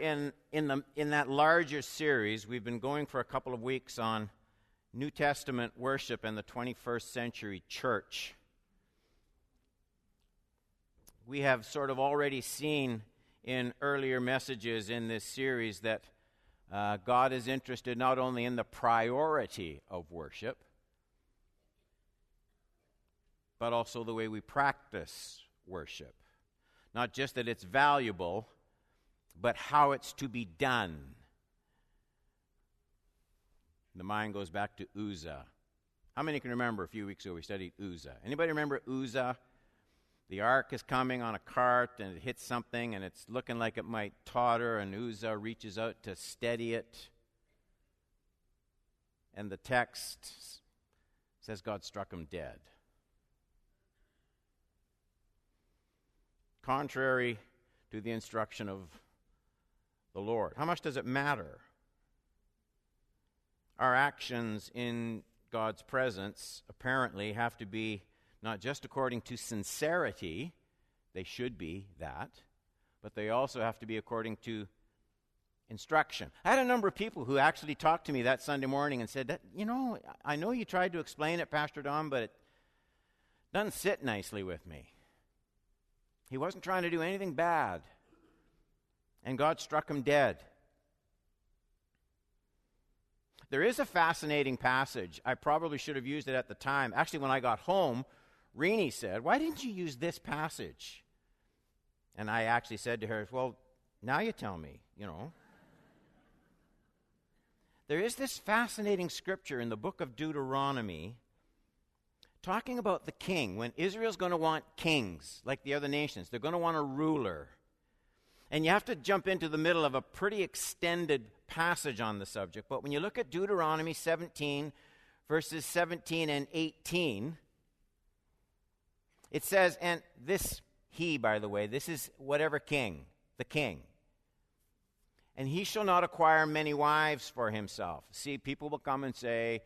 in that larger series. We've been going for a couple of weeks on New Testament worship and the 21st century church. We have sort of already seen in earlier messages in this series that God is interested not only in the priority of worship, but also the way we practice worship. Not just that it's valuable, but how it's to be done. The mind goes back to Uzzah. How many can remember a few weeks ago we studied Uzzah? Anybody remember Uzzah? The ark is coming on a cart and it hits something and it's looking like it might totter, and Uzzah reaches out to steady it. And the text says God struck him dead. Contrary to the instruction of the Lord. How much does it matter? Our actions in God's presence apparently have to be not just according to sincerity, they should be that, but they also have to be according to instruction. I had a number of people who actually talked to me that Sunday morning and said, that, you know, I know you tried to explain it, Pastor Don, but it doesn't sit nicely with me. He wasn't trying to do anything bad, and God struck him dead. There is a fascinating passage. I probably should have used it at the time. Actually, when I got home, Renee said, why didn't you use this passage? And I actually said to her, well, now you tell me, you know. There is this fascinating scripture in the book of Deuteronomy talking about the king, when Israel's going to want kings like the other nations. They're going to want a ruler. And you have to jump into the middle of a pretty extended passage on the subject. But when you look at Deuteronomy 17, verses 17 and 18, it says, and this he, by the way, this is whatever king, the king. And he shall not acquire many wives for himself. See, people will come and say,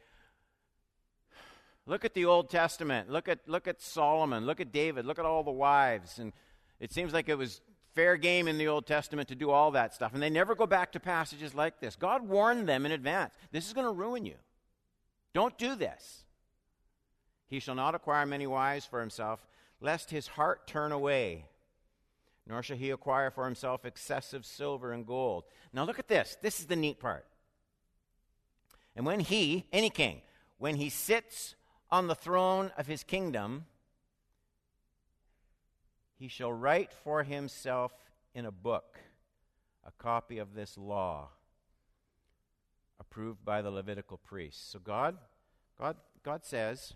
look at the Old Testament, look at Solomon, look at David, look at all the wives. And it seems like it was fair game in the Old Testament to do all that stuff. And they never go back to passages like this. God warned them in advance. This is going to ruin you. Don't do this. He shall not acquire many wives for himself, lest his heart turn away. Nor shall he acquire for himself excessive silver and gold. Now look at this. This is the neat part. And when he, any king, when he sits on the throne of his kingdom, he shall write for himself in a book a copy of this law approved by the Levitical priests. So God says,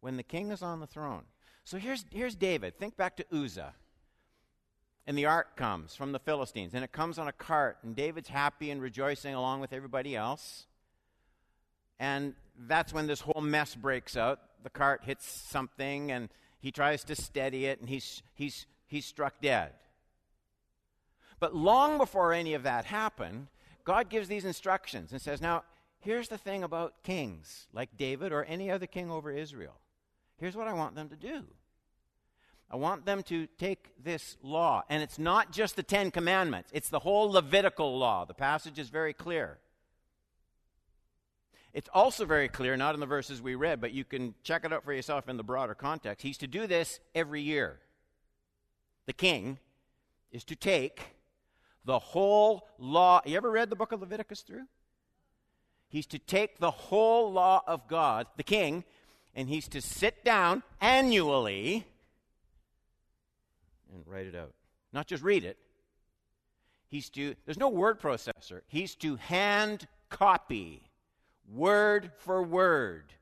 when the king is on the throne. So here's David. Think back to Uzzah. And the ark comes from the Philistines, and it comes on a cart, and David's happy and rejoicing along with everybody else. And that's when this whole mess breaks out. The cart hits something, and he tries to steady it, and he's struck dead. But long before any of that happened, God gives these instructions and says, now, here's the thing about kings like David or any other king over Israel. Here's what I want them to do. I want them to take this law, and it's not just the Ten Commandments. It's the whole Levitical law. The passage is very clear. It's also very clear, not in the verses we read, but you can check it out for yourself in the broader context. He's to do this every year. The king is to take the whole law. You ever read the book of Leviticus through? He's to take the whole law of God, the king, and he's to sit down annually and write it out. Not just read it. He's to, there's no word processor. He's to hand copy word for word,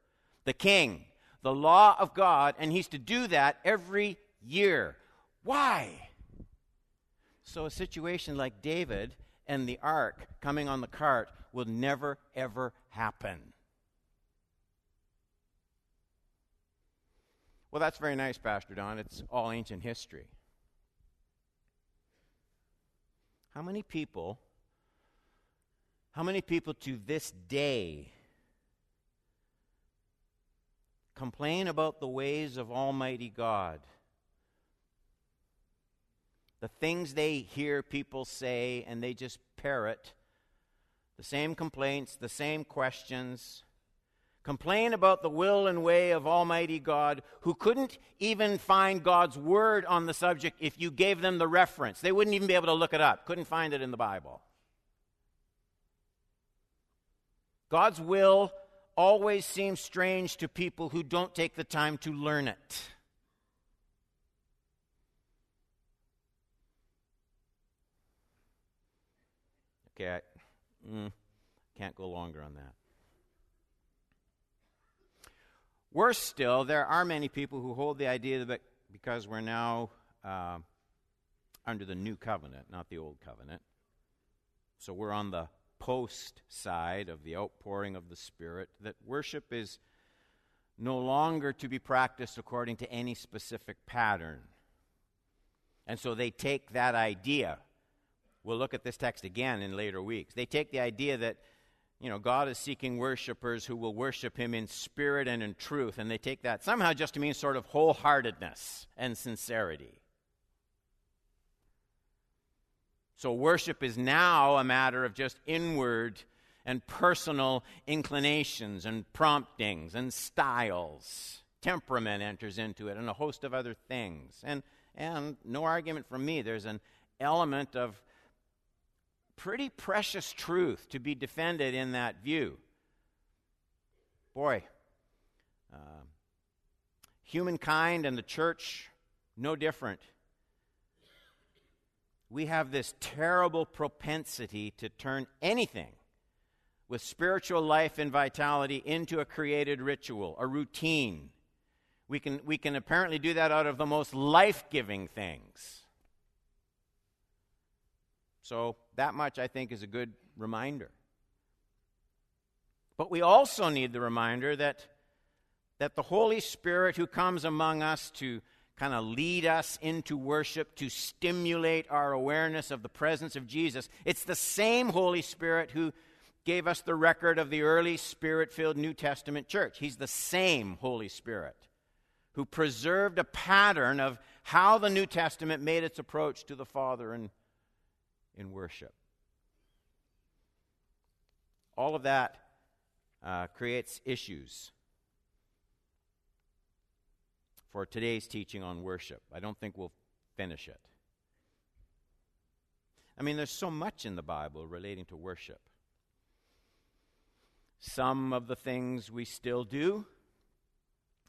the king, the law of God, and he's to do that every year. Why? So a situation like David and the ark coming on the cart will never, ever happen. Well, that's very nice, Pastor Don. It's all ancient history. How many people to this day complain about the ways of Almighty God the things they hear people say, and they just parrot the same complaints, the same questions, complain about the will and way of Almighty God, who couldn't even find God's word on the subject if you gave them the reference. They wouldn't even be able to look it up. Couldn't find it in the Bible. God's will always seems strange to people who don't take the time to learn it. Okay, I can't go longer on that. Worse still, there are many people who hold the idea that because we're now under the new covenant, not the old covenant, so we're on the post side of the outpouring of the Spirit, that worship is no longer to be practiced according to any specific pattern. And so they take that idea. We'll look at this text again in later weeks. They take the idea that, you know, God is seeking worshipers who will worship him in spirit and in truth, and they take that somehow just to mean sort of wholeheartedness and sincerity. So worship is now a matter of just inward and personal inclinations and promptings and styles. Temperament enters into it, and a host of other things. And no argument from me, there's an element of pretty precious truth to be defended in that view. Boy, humankind and the church, no different. We have this terrible propensity to turn anything with spiritual life and vitality into a created ritual, a routine. We can apparently do that out of the most life-giving things. So that much, I think, is a good reminder. But we also need the reminder that the Holy Spirit who comes among us to kind of lead us into worship, to stimulate our awareness of the presence of Jesus. It's the same Holy Spirit who gave us the record of the early Spirit-filled New Testament church. He's the same Holy Spirit who preserved a pattern of how the New Testament made its approach to the Father in worship. All of that creates issues for today's teaching on worship. I don't think we'll finish it. I mean, there's so much in the Bible relating to worship. Some of the things we still do,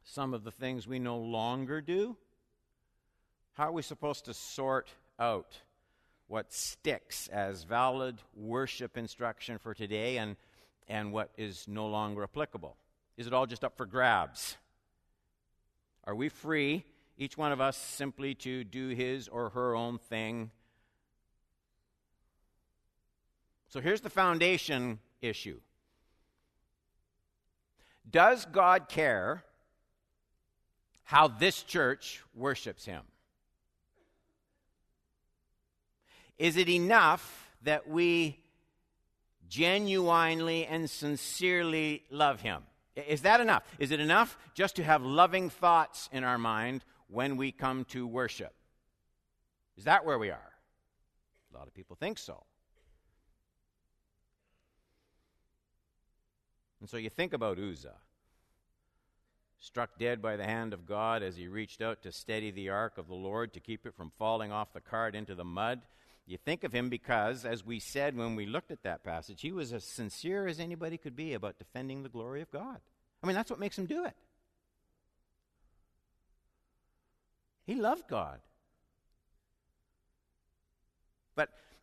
some of the things we no longer do. How are we supposed to sort out what sticks as valid worship instruction for today and what is no longer applicable? Is it all just up for grabs? Are we free, each one of us, simply to do his or her own thing? So here's the foundation issue. Does God care how this church worships him? Is it enough that we genuinely and sincerely love him? Is that enough? Is it enough just to have loving thoughts in our mind when we come to worship? Is that where we are? A lot of people think so. And so you think about Uzzah, struck dead by the hand of God as he reached out to steady the ark of the Lord to keep it from falling off the cart into the mud. You think of him because, as we said when we looked at that passage, he was as sincere as anybody could be about defending the glory of God. I mean, that's what makes him do it. He loved God.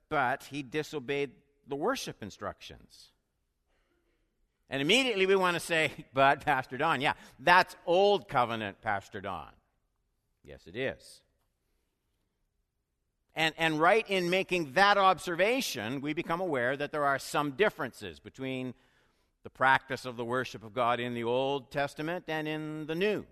But he disobeyed the worship instructions. And immediately we want to say, but Pastor Don, yeah, that's old covenant, Pastor Don. Yes, it is. And right in making that observation, we become aware that there are some differences between the practice of the worship of God in the Old Testament and in the New.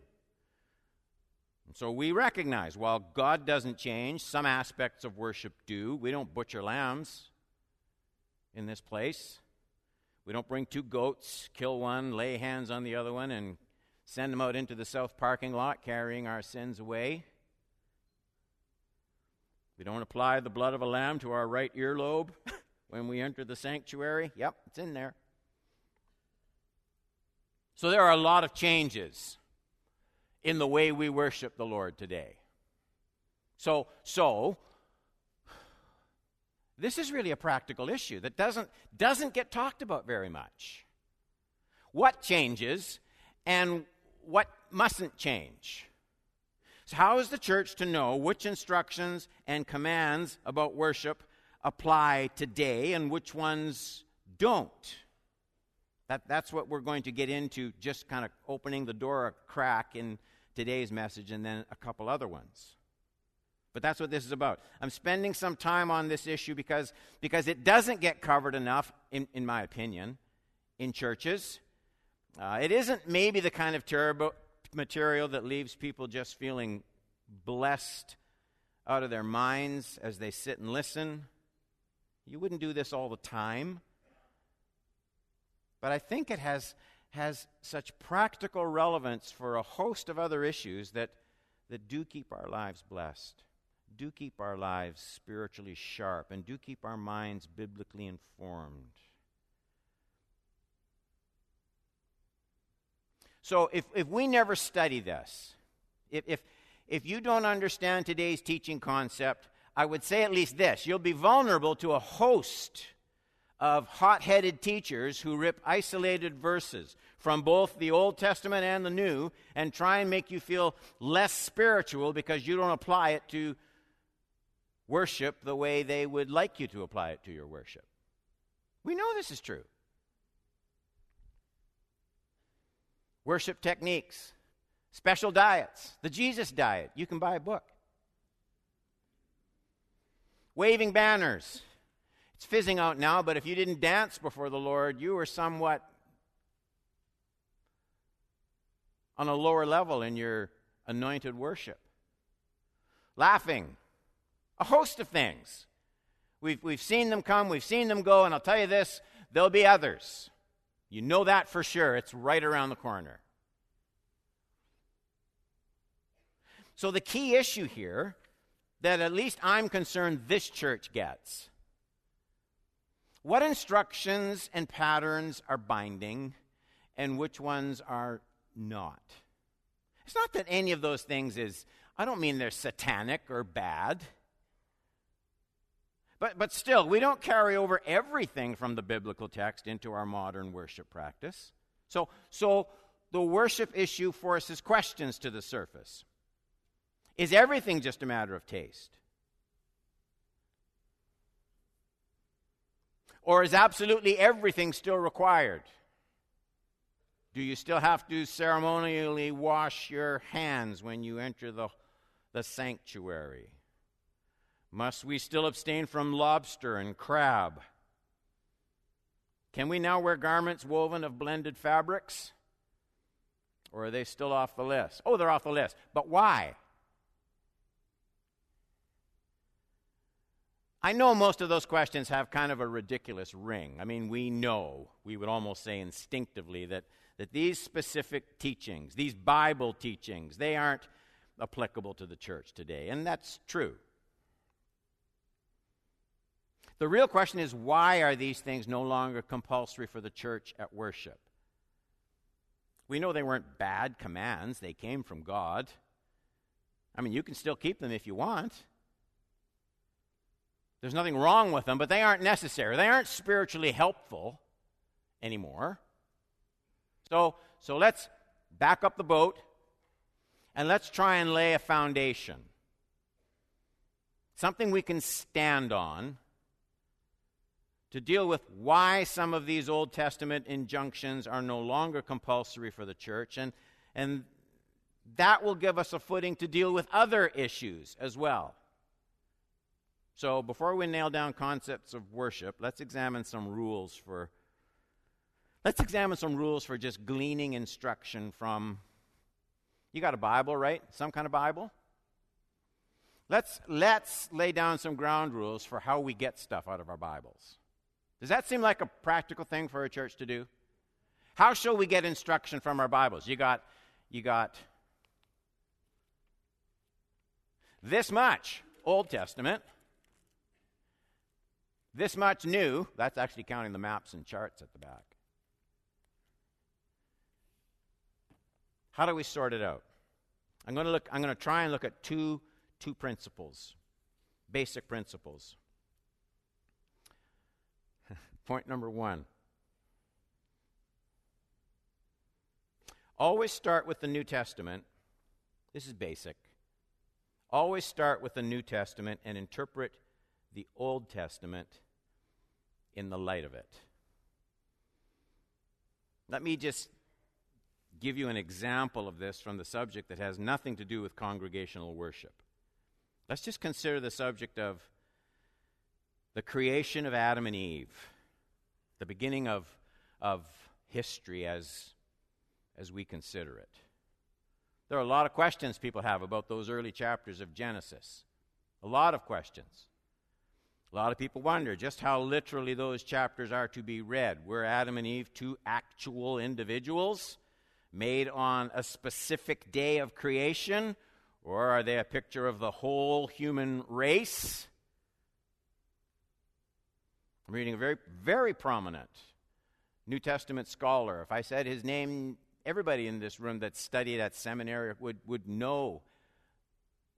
And so we recognize, while God doesn't change, some aspects of worship do. We don't butcher lambs in this place. We don't bring two goats, kill one, lay hands on the other one, and send them out into the south parking lot carrying our sins away. We don't apply the blood of a lamb to our right earlobe when we enter the sanctuary. Yep, it's in there. So there are a lot of changes in the way we worship the Lord today. So this is really a practical issue that doesn't get talked about very much. What changes and what mustn't change? So how is the church to know which instructions and commands about worship apply today and which ones don't? That's what we're going to get into, just kind of opening the door a crack in today's message and then a couple other ones. But that's what this is about. I'm spending some time on this issue because it doesn't get covered enough, in my opinion, in churches. It isn't maybe the kind of material that leaves people just feeling blessed out of their minds as they sit and listen. You wouldn't do this all the time. But I think it has such practical relevance for a host of other issues that do keep our lives blessed, do keep our lives spiritually sharp, and do keep our minds biblically informed. So if we never study this, if you don't understand today's teaching concept, I would say at least this: you'll be vulnerable to a host of hot-headed teachers who rip isolated verses from both the Old Testament and the New and try and make you feel less spiritual because you don't apply it to worship the way they would like you to apply it to your worship. We know this is true. Worship techniques, special diets, the Jesus diet. You can buy a book. Waving banners. It's fizzing out now, but if you didn't dance before the Lord, you were somewhat on a lower level in your anointed worship. Laughing. A host of things. We've seen them come, we've seen them go, and I'll tell you this, there'll be others. You know that for sure. It's right around the corner. So the key issue here that at least I'm concerned this church gets: what instructions and patterns are binding and which ones are not? It's not that any of those things is, I don't mean they're satanic or bad. But still, we don't carry over everything from the biblical text into our modern worship practice. So the worship issue forces questions to the surface. Is everything just a matter of taste? Or is absolutely everything still required? Do you still have to ceremonially wash your hands when you enter the sanctuary? Must we still abstain from lobster and crab? Can we now wear garments woven of blended fabrics? Or are they still off the list? Oh, they're off the list. But why? I know most of those questions have kind of a ridiculous ring. I mean, we know, we would almost say instinctively, that these specific teachings, these Bible teachings, they aren't applicable to the church today. And that's true. The real question is, why are these things no longer compulsory for the church at worship? We know they weren't bad commands. They came from God. I mean, you can still keep them if you want. There's nothing wrong with them, but they aren't necessary. They aren't spiritually helpful anymore. So let's back up the boat, and let's try and lay a foundation, something we can stand on, to deal with why some of these Old Testament injunctions are no longer compulsory for the church. And that will give us a footing to deal with other issues as well. So before we nail down concepts of worship, let's examine some rules for just gleaning instruction from. You got a Bible, right? Some kind of Bible? Let's lay down some ground rules for how we get stuff out of our Bibles. Does that seem like a practical thing for a church to do? How shall we get instruction from our Bibles? You got this much. Old Testament, this much New, that's actually counting the maps and charts at the back. How do we sort it out? I'm going to try and look at two principles, basic principles. Point number one. Always start with the New Testament. This is basic. Always start with the New Testament and interpret the Old Testament in the light of it. Let me just give you an example of this from the subject that has nothing to do with congregational worship. Let's just consider the subject of the creation of Adam and Eve, the beginning of history as we consider it. There are a lot of questions people have about those early chapters of Genesis. A lot of questions. A lot of people wonder just how literally those chapters are to be read. Were Adam and Eve two actual individuals made on a specific day of creation? Or are they a picture of the whole human race? I'm reading a very, very prominent New Testament scholar. If I said his name, everybody in this room that studied at seminary would know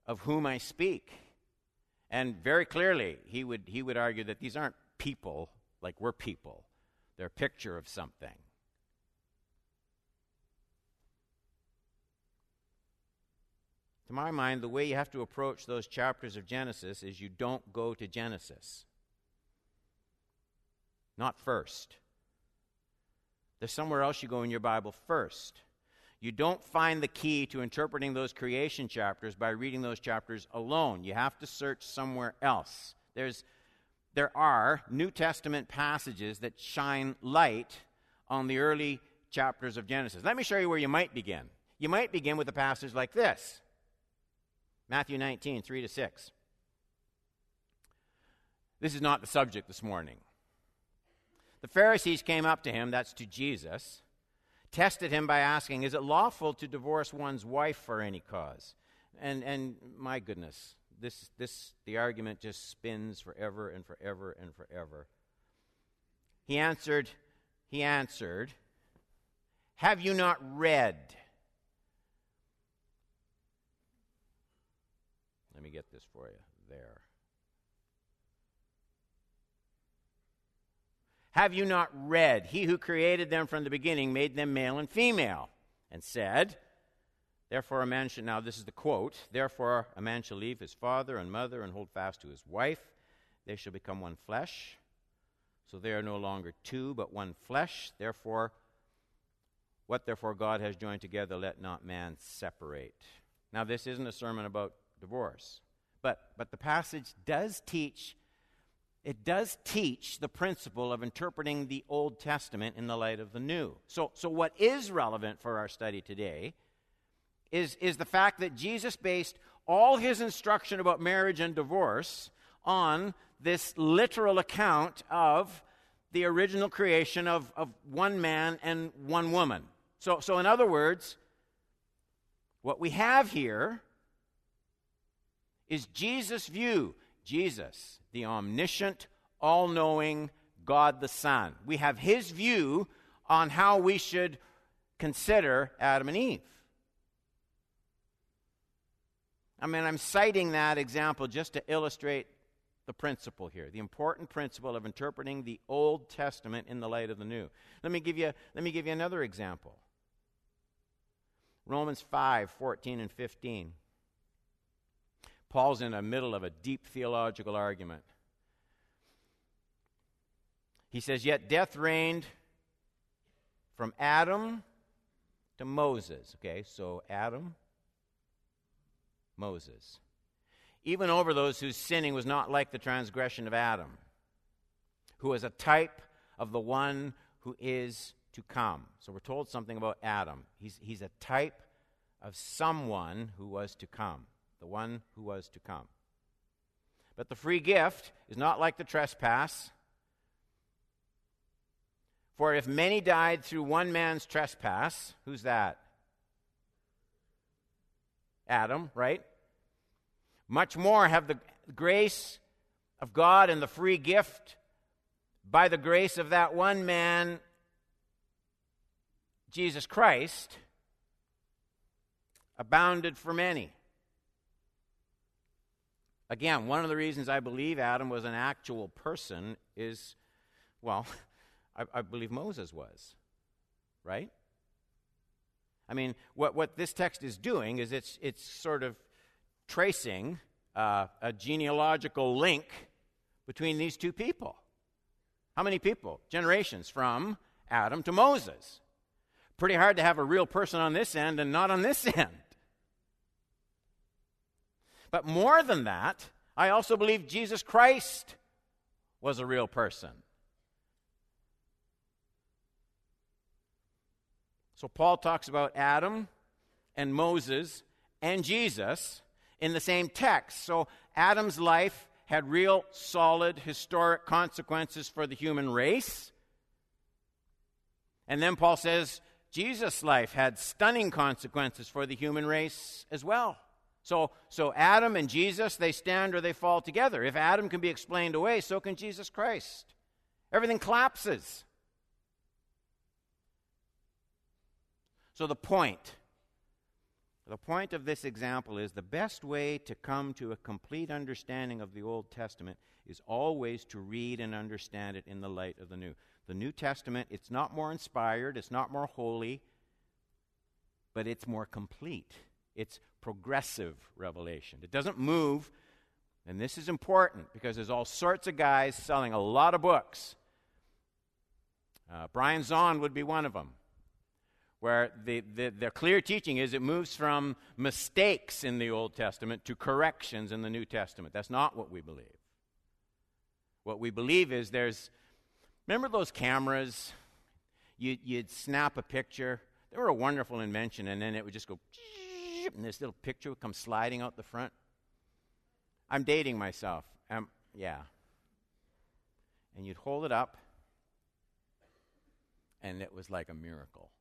of whom I speak. And very clearly, he would argue that these aren't people like we're people. They're a picture of something. To my mind, the way you have to approach those chapters of Genesis is you don't go to Genesis. Not first. There's somewhere else you go in your Bible first. You don't find the key to interpreting those creation chapters by reading those chapters alone. You have to search somewhere else. There are New Testament passages that shine light on the early chapters of Genesis. Let me show you where you might begin. You might begin with a passage like this. Matthew 19, 3-6. This is not the subject this morning. The Pharisees came up to him, that's to Jesus, tested him by asking, is it lawful to divorce one's wife for any cause? And my goodness, this the argument just spins forever and forever and forever. He answered, have you not read? Let me get this for you there. Have you not read, he who created them from the beginning made them male and female, and said, therefore a man should, now this is the quote, therefore a man shall leave his father and mother and hold fast to his wife. They shall become one flesh. So they are no longer two, but one flesh. Therefore God has joined together, let not man separate. Now this isn't a sermon about divorce, but the passage does teach. It does teach the principle of interpreting the Old Testament in the light of the New. So what is relevant for our study today is the fact that Jesus based all his instruction about marriage and divorce on this literal account of the original creation of one man and one woman. So in other words, what we have here is Jesus' view. Jesus, the omniscient, all-knowing God the Son. We have his view on how we should consider Adam and Eve. I mean, I'm citing that example just to illustrate the principle here, the important principle of interpreting the Old Testament in the light of the New. Let me give you another example. Romans 5, 14 and 15. Paul's in the middle of a deep theological argument. He says, yet death reigned from Adam to Moses. Okay, so Adam, Moses. Even over those whose sinning was not like the transgression of Adam, who is a type of the one who is to come. So we're told something about Adam. He's a type of someone who was to come. The one who was to come. But the free gift is not like the trespass. For if many died through one man's trespass, who's that? Adam, right? Much more have the grace of God and the free gift, by the grace of that one man, Jesus Christ, abounded for many. Again, one of the reasons I believe Adam was an actual person is, well, I believe Moses was, right? I mean, what this text is doing is it's sort of tracing a genealogical link between these two people. How many people? Generations from Adam to Moses. Pretty hard to have a real person on this end and not on this end. But more than that, I also believe Jesus Christ was a real person. So Paul talks about Adam and Moses and Jesus in the same text. So Adam's life had real, solid, historic consequences for the human race. And then Paul says Jesus' life had stunning consequences for the human race as well. So Adam and Jesus, they stand or they fall together. If Adam can be explained away, so can Jesus Christ. Everything collapses. So the point of this example is the best way to come to a complete understanding of the Old Testament is always to read and understand it in the light of the New. The New Testament, it's not more inspired, it's not more holy, but it's more complete. It's progressive revelation. It doesn't move, and this is important because there's all sorts of guys selling a lot of books. Brian Zahn would be one of them, where the clear teaching is it moves from mistakes in the Old Testament to corrections in the New Testament. That's not what we believe. What we believe is remember those cameras? You'd snap a picture. They were a wonderful invention, and then it would just go, and this little picture would come sliding out the front. I'm dating myself. Yeah. And you'd hold it up, and it was like a miracle.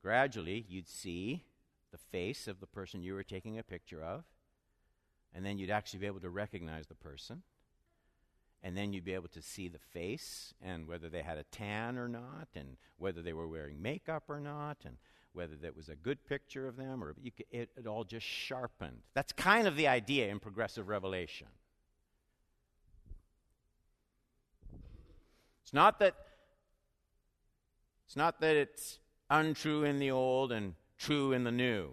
Gradually, you'd see the face of the person you were taking a picture of, and then you'd actually be able to recognize the person, and then you'd be able to see the face and whether they had a tan or not, and whether they were wearing makeup or not, and whether that was a good picture of them, or it all just sharpened. That's kind of the idea in progressive revelation. It's not that it's untrue in the old and true in the new.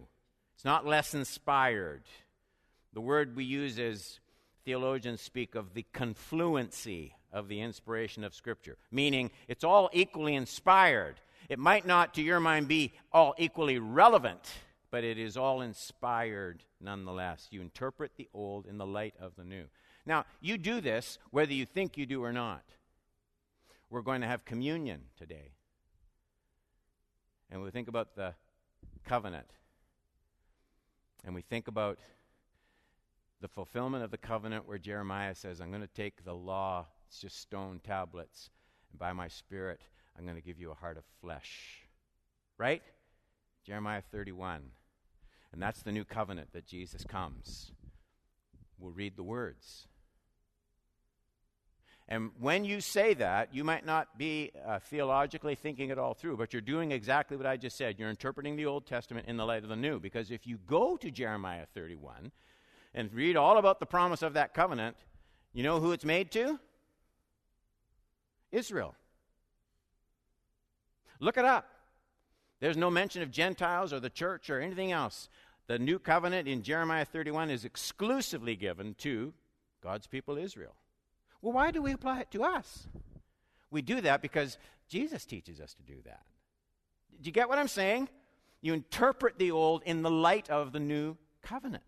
It's not less inspired. The word we use is, theologians speak of the confluency of the inspiration of Scripture, meaning it's all equally inspired. It might not, to your mind, be all equally relevant, but it is all inspired nonetheless. You interpret the old in the light of the new. Now, you do this whether you think you do or not. We're going to have communion today. And we think about the covenant. And we think about the fulfillment of the covenant where Jeremiah says, I'm going to take the law, it's just stone tablets, and by my Spirit, I'm going to give you a heart of flesh. Right? Jeremiah 31. And that's the new covenant that Jesus comes. We'll read the words. And when you say that, you might not be theologically thinking it all through, but you're doing exactly what I just said. You're interpreting the Old Testament in the light of the New, because if you go to Jeremiah 31 and read all about the promise of that covenant, you know who it's made to? Israel. Look it up. There's no mention of Gentiles or the church or anything else. The new covenant in Jeremiah 31 is exclusively given to God's people Israel. Well, why do we apply it to us? We do that because Jesus teaches us to do that. Do you get what I'm saying? You interpret the old in the light of the new covenant.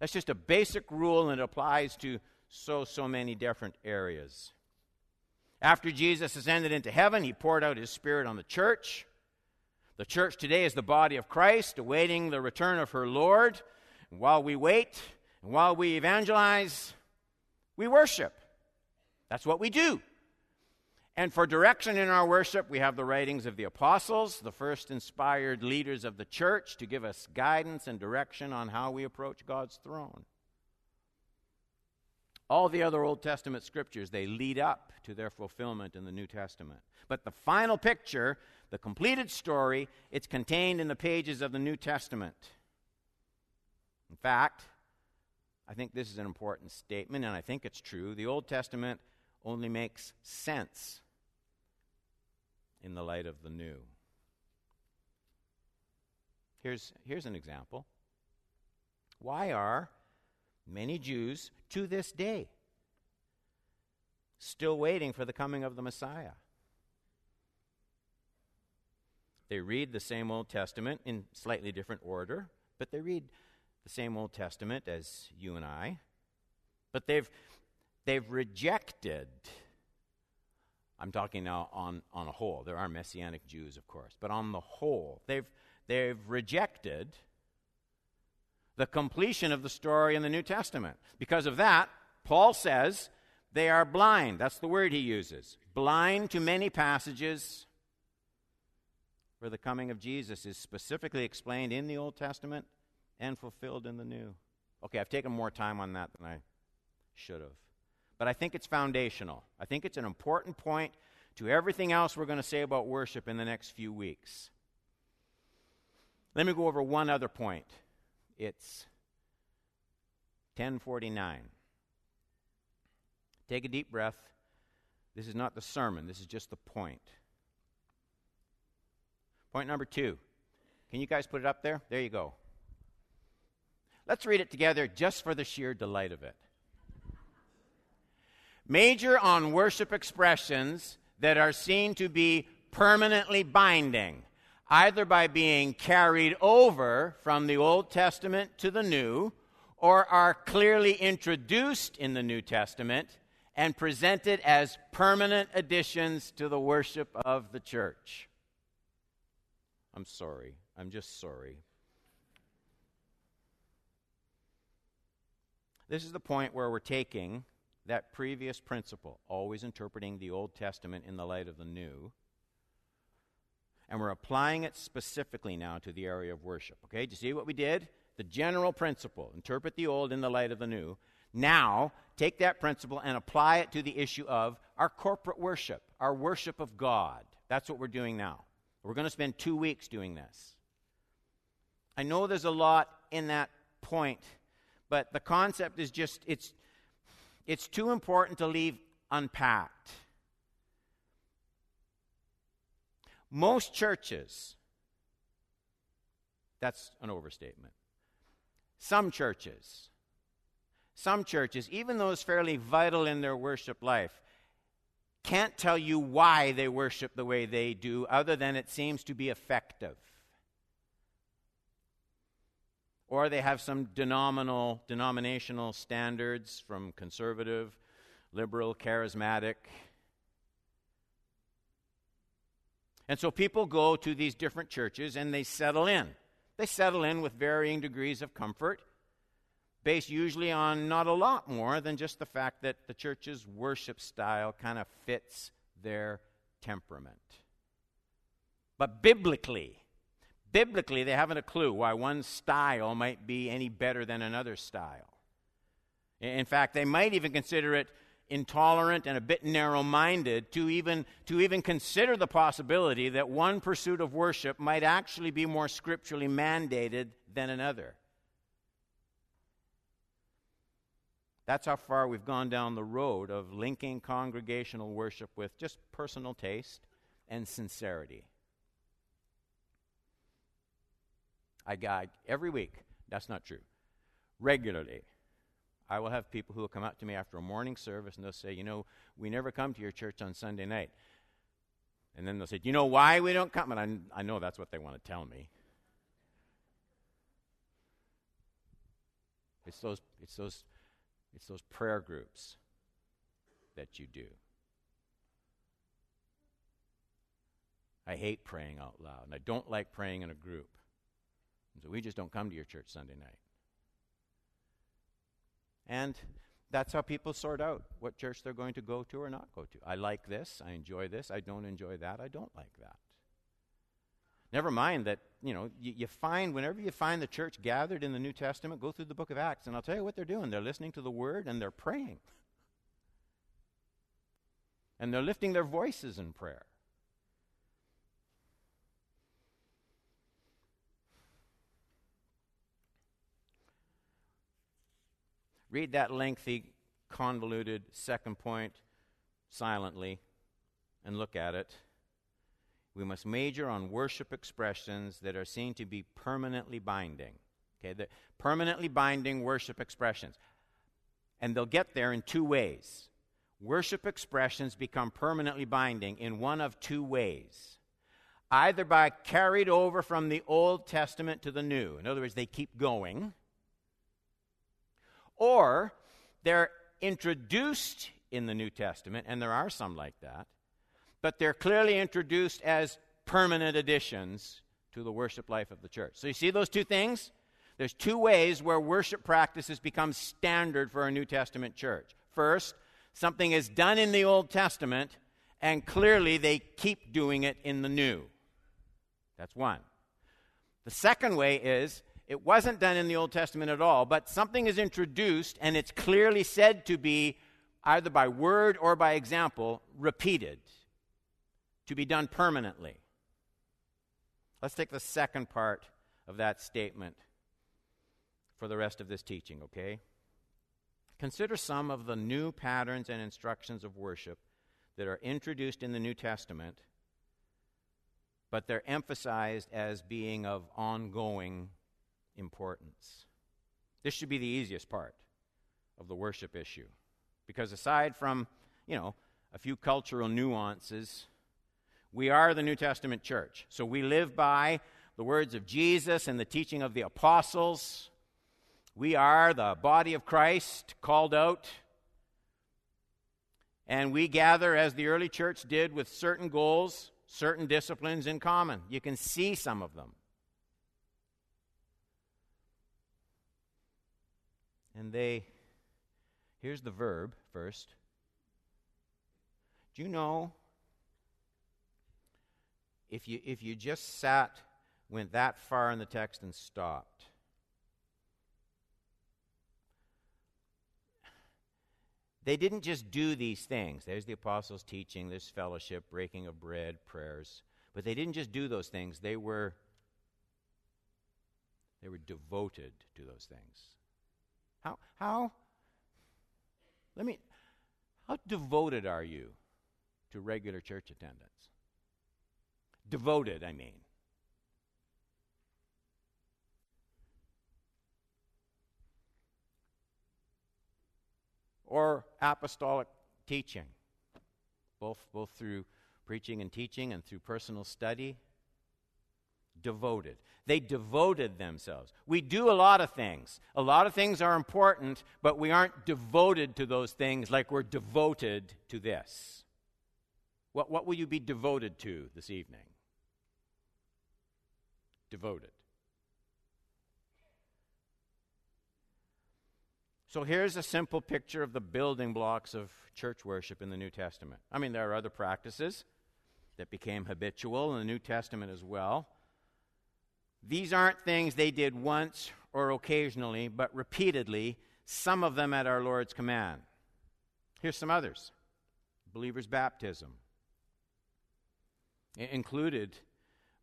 That's just a basic rule, and it applies to so many different areas. After Jesus ascended into heaven, he poured out his Spirit on the church. The church today is the body of Christ, awaiting the return of her Lord. And while we wait, and while we evangelize, we worship. That's what we do. And for direction in our worship, we have the writings of the apostles, the first inspired leaders of the church, to give us guidance and direction on how we approach God's throne. All the other Old Testament scriptures, they lead up to their fulfillment in the New Testament. But the final picture, the completed story, it's contained in the pages of the New Testament. In fact, I think this is an important statement, and I think it's true. The Old Testament only makes sense in the light of the New. Here's an example. Why are many Jews to this day still waiting for the coming of the Messiah? They read the same Old Testament in slightly different order, but they read the same Old Testament as you and I. But they've rejected, I'm talking now on a whole, there are Messianic Jews, of course, but on the whole, they've rejected the completion of the story in the New Testament. Because of that, Paul says they are blind. That's the word he uses. Blind to many passages where the coming of Jesus is specifically explained in the Old Testament and fulfilled in the New. Okay, I've taken more time on that than I should have. But I think it's foundational. I think it's an important point to everything else we're going to say about worship in the next few weeks. Let me go over one other point. It's 10:49. Take a deep breath. This is not the sermon. This is just the point. Point number 2. Can you guys put it up there? There you go. Let's read it together just for the sheer delight of it. Major on worship expressions that are seen to be permanently binding, either by being carried over from the Old Testament to the New, or are clearly introduced in the New Testament and presented as permanent additions to the worship of the church. I'm sorry. I'm just sorry. This is the point where we're taking that previous principle, always interpreting the Old Testament in the light of the New, and we're applying it specifically now to the area of worship. Okay, do you see what we did? The general principle, interpret the old in the light of the new. Now, take that principle and apply it to the issue of our corporate worship, our worship of God. That's what we're doing now. We're going to spend 2 weeks doing this. I know there's a lot in that point, but the concept is just, it's too important to leave unpacked. Most churches, that's an overstatement. Some churches, even those fairly vital in their worship life, can't tell you why they worship the way they do other than it seems to be effective. Or they have some denominational standards from conservative, liberal, charismatic. And so people go to these different churches and they settle in. They settle in with varying degrees of comfort, based usually on not a lot more than just the fact that the church's worship style kind of fits their temperament. But biblically, they haven't a clue why one style might be any better than another style. In fact, they might even consider it intolerant and a bit narrow-minded to even consider the possibility that one pursuit of worship might actually be more scripturally mandated than another. That's how far we've gone down the road of linking congregational worship with just personal taste and sincerity. I guide every week. That's not true. Regularly, I will have people who will come up to me after a morning service and they'll say, you know, we never come to your church on Sunday night. And then they'll say, you know why we don't come? And I know that's what they want to tell me. It's those prayer groups that you do. I hate praying out loud, and I don't like praying in a group. And so we just don't come to your church Sunday night. And that's how people sort out what church they're going to go to or not go to. I like this. I enjoy this. I don't enjoy that. I don't like that. Never mind that, you find, whenever you find the church gathered in the New Testament, go through the book of Acts, and I'll tell you what they're doing. They're listening to the word, and they're praying. And they're lifting their voices in prayer. Read that lengthy, convoluted second point silently and look at it. We must major on worship expressions that are seen to be permanently binding. Okay, the permanently binding worship expressions. And they'll get there in two ways. Worship expressions become permanently binding in one of two ways. Either by carried over from the Old Testament to the New. In other words, they keep going. Or they're introduced in the New Testament, and there are some like that, but they're clearly introduced as permanent additions to the worship life of the church. So you see those two things? There's two ways where worship practices become standard for a New Testament church. First, something is done in the Old Testament, and clearly they keep doing it in the New. That's one. The second way is, it wasn't done in the Old Testament at all, but something is introduced, and it's clearly said to be, either by word or by example, repeated, to be done permanently. Let's take the second part of that statement for the rest of this teaching, okay? Consider some of the new patterns and instructions of worship that are introduced in the New Testament, but they're emphasized as being of ongoing importance. This should be the easiest part of the worship issue, because aside from, a few cultural nuances, we are the New Testament church. So we live by the words of Jesus and the teaching of the apostles. We are the body of Christ called out, and we gather as the early church did with certain goals, certain disciplines in common. You can see some of them. And here's the verb first. Do you know, if you just went that far in the text and stopped, they didn't just do these things. There's the apostles' teaching, there's fellowship, breaking of bread, prayers. But they didn't just do those things. They were devoted to those things. How devoted are you to regular church attendance? Devoted, I mean. Or apostolic teaching, both through preaching and teaching and through personal study. Devoted. They devoted themselves. We do a lot of things. A lot of things are important, but we aren't devoted to those things like we're devoted to this. What will you be devoted to this evening? Devoted. So here's a simple picture of the building blocks of church worship in the New Testament. I mean, there are other practices that became habitual in the New Testament as well. These aren't things they did once or occasionally, but repeatedly, some of them at our Lord's command. Here's some others. Believer's baptism, included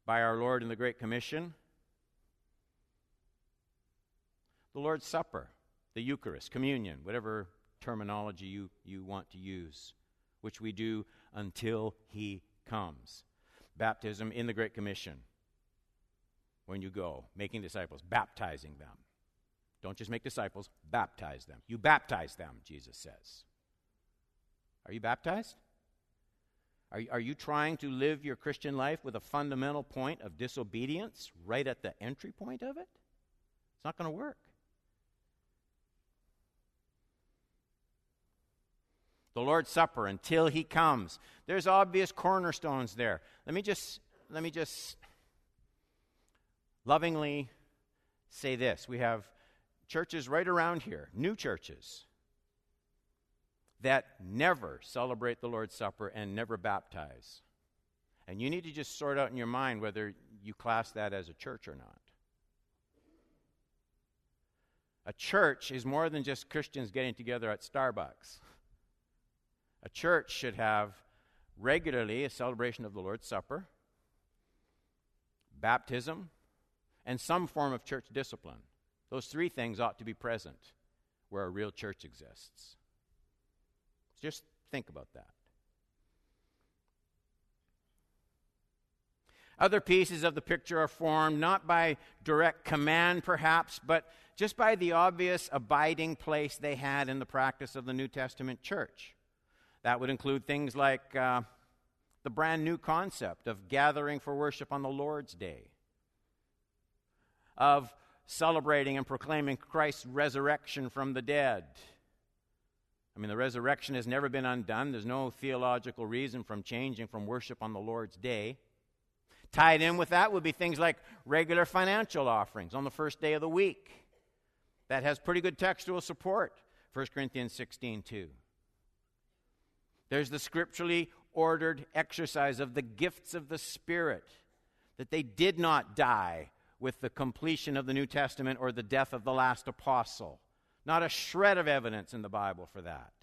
by our Lord in the Great Commission. The Lord's Supper, the Eucharist, communion, whatever terminology you want to use, which we do until He comes. Baptism in the Great Commission. When you go, making disciples, baptizing them. Don't just make disciples, baptize them. You baptize them, Jesus says. Are you baptized? Are you trying to live your Christian life with a fundamental point of disobedience right at the entry point of it? It's not going to work. The Lord's Supper, until He comes. There's obvious cornerstones there. Let me just lovingly say this. We have churches right around here, new churches, that never celebrate the Lord's Supper and never baptize. And you need to just sort out in your mind whether you class that as a church or not. A church is more than just Christians getting together at Starbucks. A church should have regularly a celebration of the Lord's Supper, baptism, and some form of church discipline. Those three things ought to be present where a real church exists. Just think about that. Other pieces of the picture are formed not by direct command, perhaps, but just by the obvious abiding place they had in the practice of the New Testament church. That would include things like the brand new concept of gathering for worship on the Lord's Day, of celebrating and proclaiming Christ's resurrection from the dead. I mean, the resurrection has never been undone. There's no theological reason from changing from worship on the Lord's Day. Tied in with that would be things like regular financial offerings on the first day of the week. That has pretty good textual support, 1 Corinthians 16:2. There's the scripturally ordered exercise of the gifts of the Spirit, that they did not die with the completion of the New Testament or the death of the last apostle. Not a shred of evidence in the Bible for that.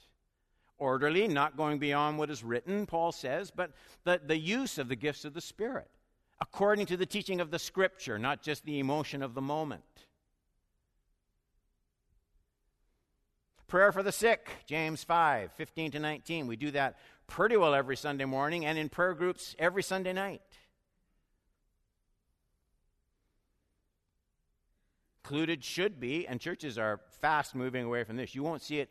Orderly, not going beyond what is written, Paul says, but the use of the gifts of the Spirit, according to the teaching of the Scripture, not just the emotion of the moment. Prayer for the sick, James 5, 15 to 19. We do that pretty well every Sunday morning and in prayer groups every Sunday night. Included should be, and churches are fast moving away from this. You won't see it.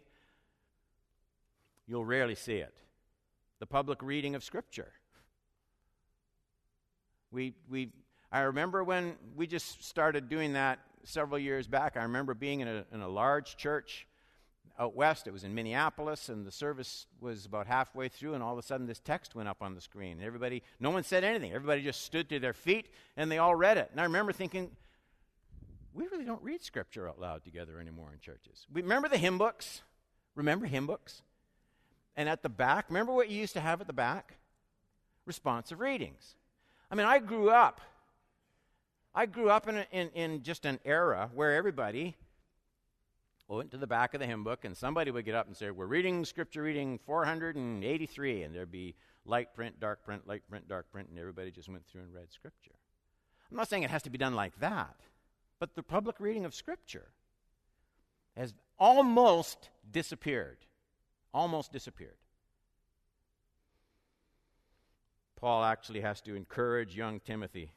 You'll rarely see it. The public reading of Scripture. I remember when we just started doing that several years back. I remember being in a large church out west. It was in Minneapolis, and the service was about halfway through, and all of a sudden this text went up on the screen. Everybody, no one said anything. Everybody just stood to their feet, and they all read it. And I remember thinking, we really don't read Scripture out loud together anymore in churches. We remember the hymn books? Remember hymn books? And at the back, remember what you used to have at the back? Responsive readings. I mean, I grew up in just an era where everybody went to the back of the hymn book, and somebody would get up and say, we're reading Scripture reading 483, and there'd be light print, dark print, and everybody just went through and read Scripture. I'm not saying it has to be done like that, but the public reading of Scripture has almost disappeared. Almost disappeared. Paul actually has to encourage young Timothy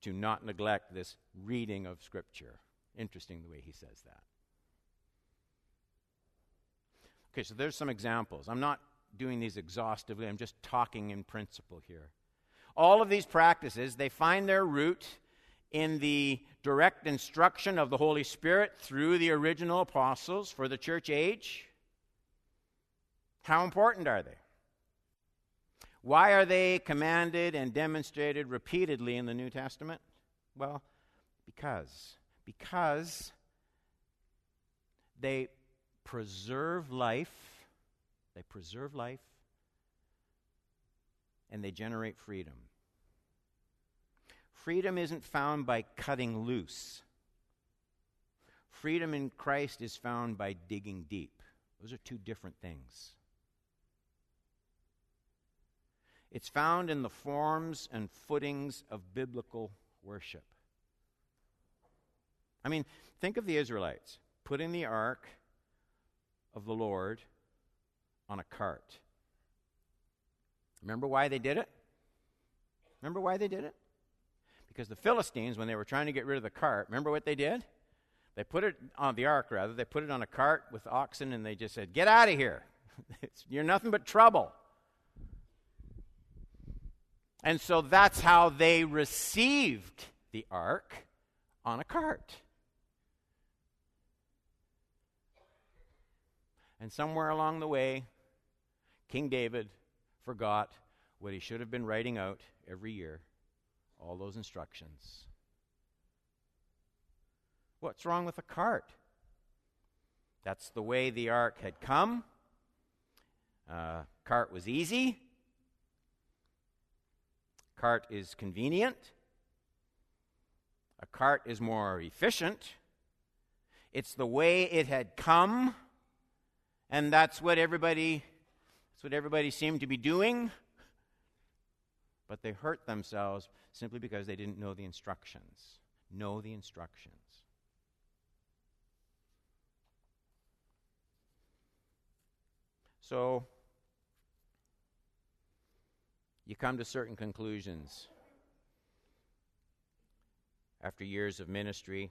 to not neglect this reading of Scripture. Interesting the way he says that. Okay, so there's some examples. I'm not doing these exhaustively. I'm just talking in principle here. All of these practices, they find their root in the direct instruction of the Holy Spirit through the original apostles for the church age. How important are they? Why are they commanded and demonstrated repeatedly in the New Testament? Well, because they preserve life, and they generate freedom. Freedom isn't found by cutting loose. Freedom in Christ is found by digging deep. Those are two different things. It's found in the forms and footings of biblical worship. I mean, think of the Israelites putting the ark of the Lord on a cart. Remember why they did it? Because the Philistines, when they were trying to get rid of the cart, remember what they did? They put it on a cart with oxen, and they just said, get out of here. You're nothing but trouble. And so that's how they received the ark, on a cart. And somewhere along the way, King David forgot what he should have been writing out every year, all those instructions. What's wrong with a cart? That's the way the ark had come. Cart was easy. cart is convenient. A cart is more efficient. It's the way it had come, and that's what everybody seemed to be doing. But they hurt themselves simply because they didn't know the instructions. Know the instructions. So, you come to certain conclusions after years of ministry.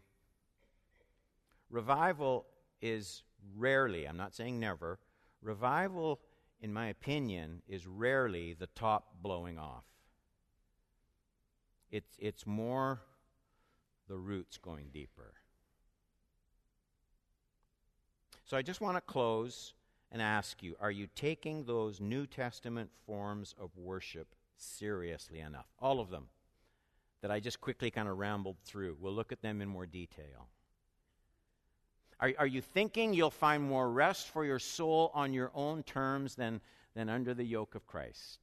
Revival is rarely, I'm not saying never, revival, in my opinion, is rarely the top blowing off. It's more the roots going deeper. So I just want to close and ask you, are you taking those New Testament forms of worship seriously enough? All of them that I just quickly kind of rambled through. We'll look at them in more detail. Are you thinking you'll find more rest for your soul on your own terms than under the yoke of Christ?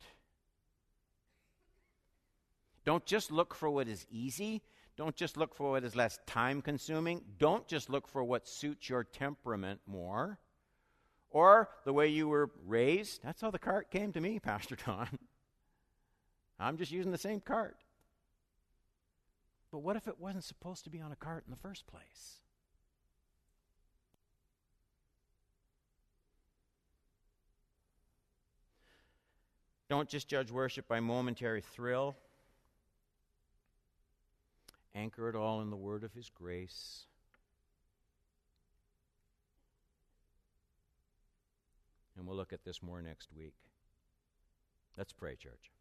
Don't just look for what is easy. Don't just look for what is less time-consuming. Don't just look for what suits your temperament more. Or the way you were raised. That's how the cart came to me, Pastor Don. I'm just using the same cart. But what if it wasn't supposed to be on a cart in the first place? Don't just judge worship by momentary thrill. Anchor it all in the word of His grace. And we'll look at this more next week. Let's pray, church.